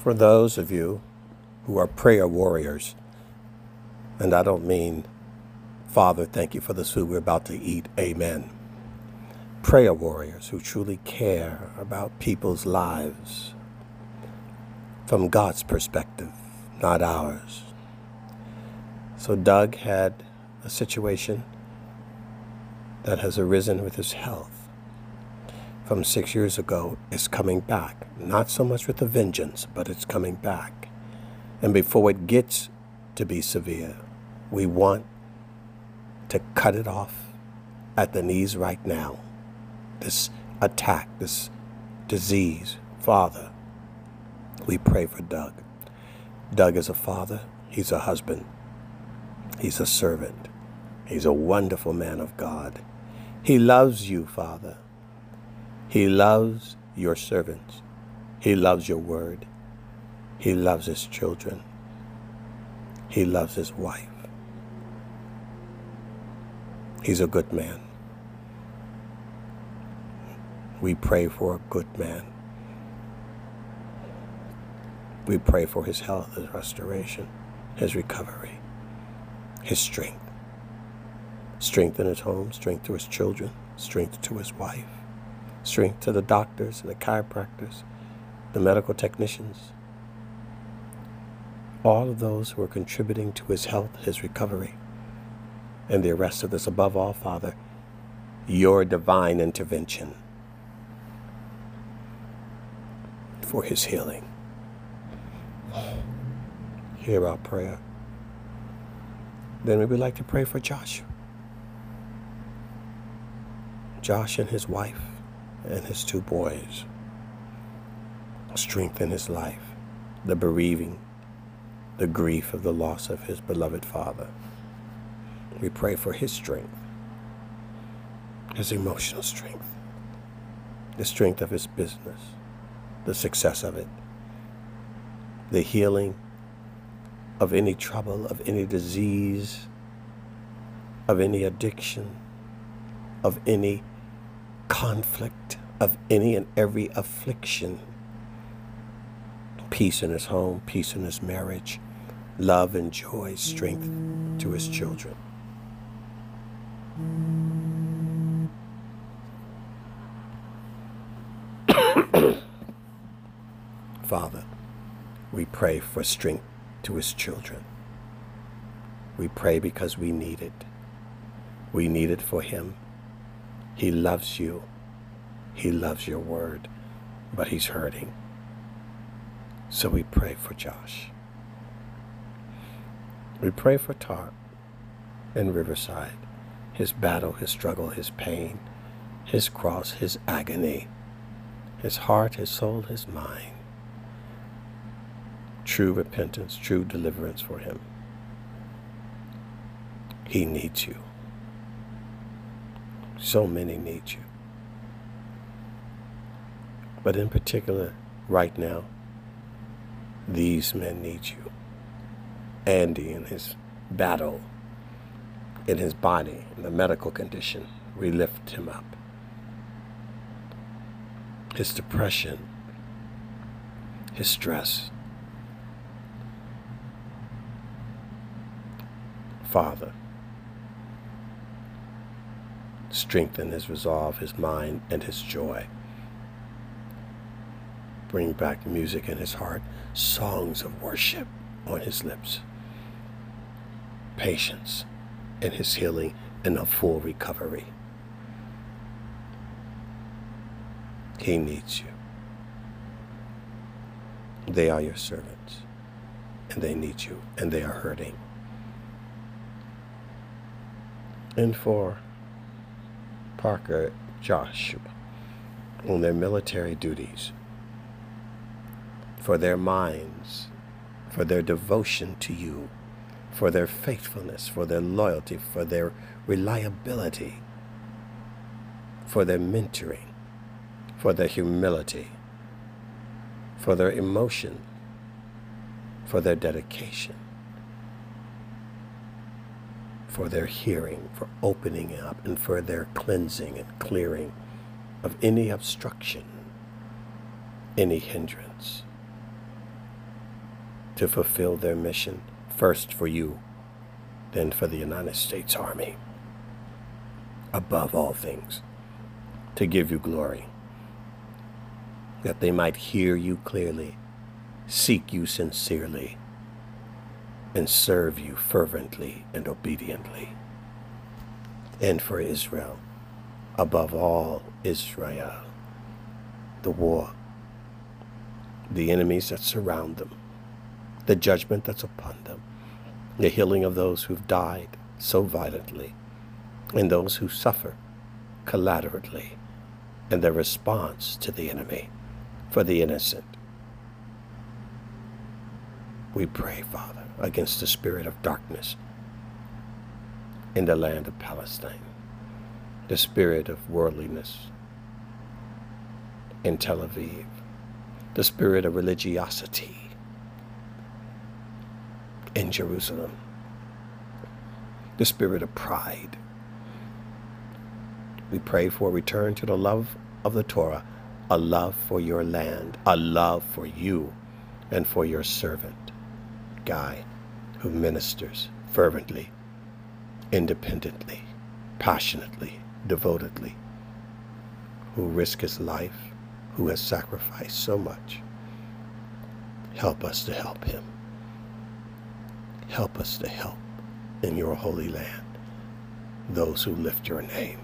for those of you who are prayer warriors, and I don't mean, Father, thank you for this food we're about to eat, amen. Prayer warriors who truly care about people's lives from God's perspective, not ours. So Doug had a situation that has arisen with his health from 6 years ago is coming back. Not so much with a vengeance, but it's coming back. And before it gets to be severe, we want to cut it off at the knees right now. This attack, this disease. Father, we pray for Doug. Doug is a father. He's a husband. He's a servant. He's a wonderful man of God. He loves you, Father. He loves your servants. He loves your word. He loves his children. He loves his wife. He's a good man. We pray for a good man. We pray for his health, his restoration, his recovery, his strength. Strength in his home, strength to his children, strength to his wife, strength to the doctors and the chiropractors, the medical technicians, all of those who are contributing to his health, his recovery, and the rest of this. Above all, Father, your divine intervention for his healing. Hear our prayer. Then we would like to pray for Josh. Josh and his wife and his two boys. Strength in his life, the bereaving, the grief of the loss of his beloved father. We pray for his strength, his emotional strength, the strength of his business, the success of it, the healing of any trouble, of any disease, of any addiction, of any conflict, of any and every affliction. Peace in his home, peace in his marriage, love and joy, strength to his children. Father, we pray for strength to his children. We pray because we need it. We need it for him. He loves you. He loves your word, but he's hurting. So we pray for Josh. We pray for Tarp and Riverside, his battle, his struggle, his pain, his cross, his agony, his heart, his soul, his mind. True repentance, true deliverance for him. He needs you. So many need you. But in particular, right now, these men need you. Andy in his battle, in his body, in the medical condition, we lift him up. His depression, his stress. Father, strengthen his resolve, his mind, and his joy. Bring back music in his heart, songs of worship on his lips, patience in his healing and a full recovery. He needs you. They are your servants, and they need you, and they are hurting. And for Parker, Josh, on their military duties, for their minds, for their devotion to you, for their faithfulness, for their loyalty, for their reliability, for their mentoring, for their humility, for their emotion, for their dedication, for their hearing, for opening up, and for their cleansing and clearing of any obstruction, any hindrance, to fulfill their mission, first for you, then for the United States Army. Above all things, to give you glory, that they might hear you clearly, seek you sincerely, and serve you fervently and obediently. And for Israel, above all Israel, the war, the enemies that surround them, the judgment that's upon them, the healing of those who've died so violently, and those who suffer collaterally, and their response to the enemy for the innocent. We pray, Father, against the spirit of darkness in the land of Palestine, the spirit of worldliness in Tel Aviv, the spirit of religiosity in Jerusalem, the spirit of pride. We pray for a return to the love of the Torah, a love for your land, a love for you and for your servant, Guy, who ministers fervently, independently, passionately, devotedly, who risks his life, who has sacrificed so much. Help us to help him. Help us to help in your holy land those who lift your name.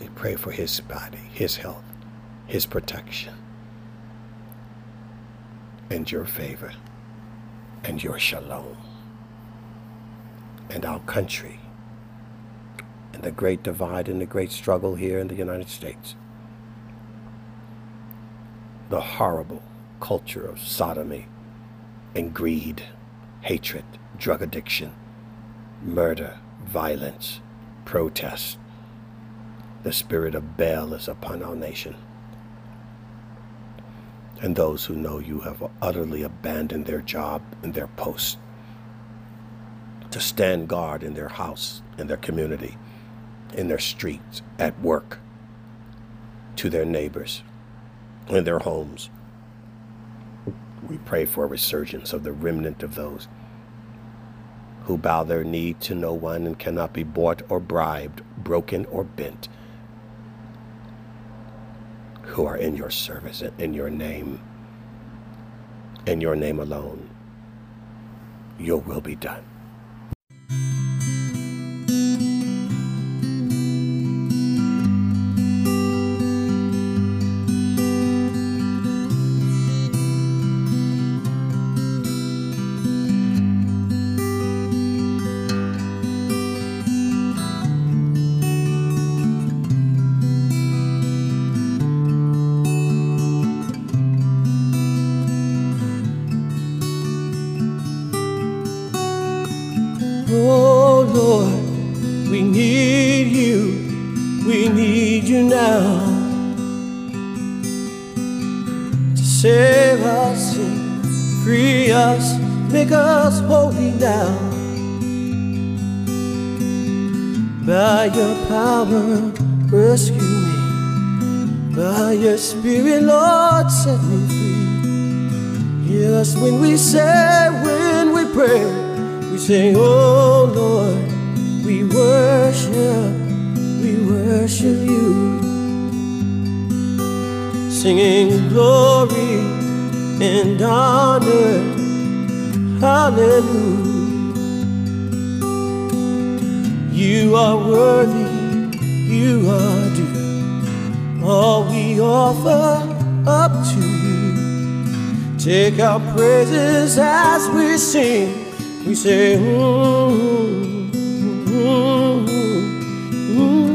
We pray for his body, his health, his protection, and your favor, and your shalom, and our country, and the great divide and the great struggle here in the United States, the horrible culture of sodomy and greed, hatred, drug addiction, murder, violence, protest. The spirit of Baal is upon our nation. And those who know you have utterly abandoned their job and their post to stand guard in their house, in their community, in their streets, at work, to their neighbors, in their homes. We pray for a resurgence of the remnant of those who bow their knee to no one and cannot be bought or bribed, broken or bent, who are in your service and in your name, in your name alone. Your will be done. Save us, free us, make us holy now. By your power, rescue me. By your spirit, Lord, set me free. Hear us when we say, when we pray. We say, oh Lord, we worship you. Singing glory and honor, hallelujah. You are worthy, you are due. All we offer up to you. Take our praises as we sing. We say, ooh, ooh, ooh, ooh.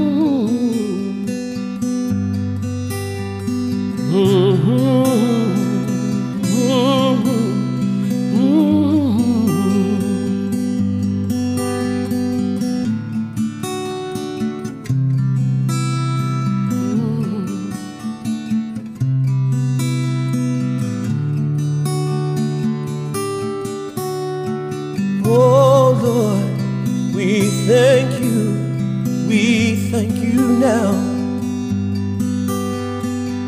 Oh Lord, we thank you now.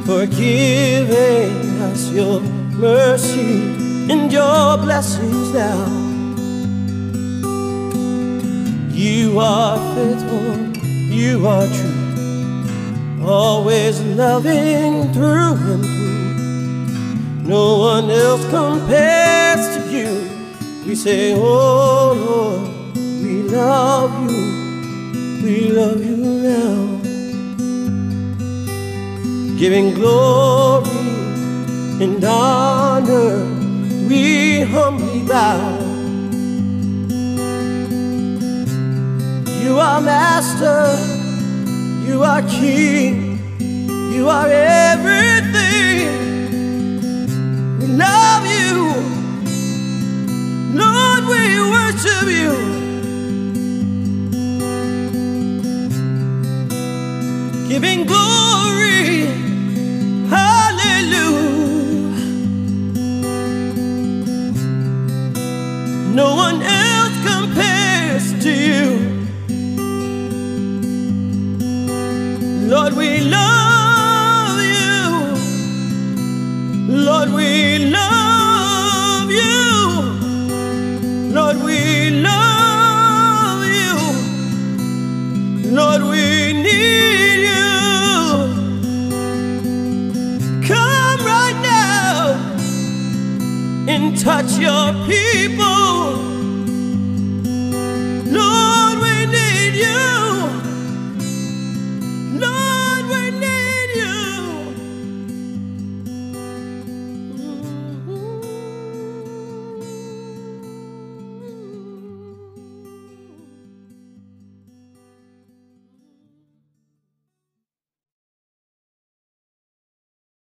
For giving us your mercy and your blessings down. You are faithful, you are true, always loving through and through. No one else compares to you. We say, oh Lord, we love you, we love you now. Giving glory and honor, we humbly bow. You are Master, you are King, you are everything. We love you, Lord, we worship you. Giving glory, hallelujah. No one else compares to you. Lord, we love you. Lord, we love you. Lord, we love you. Lord, we need you. Come right now and touch your people.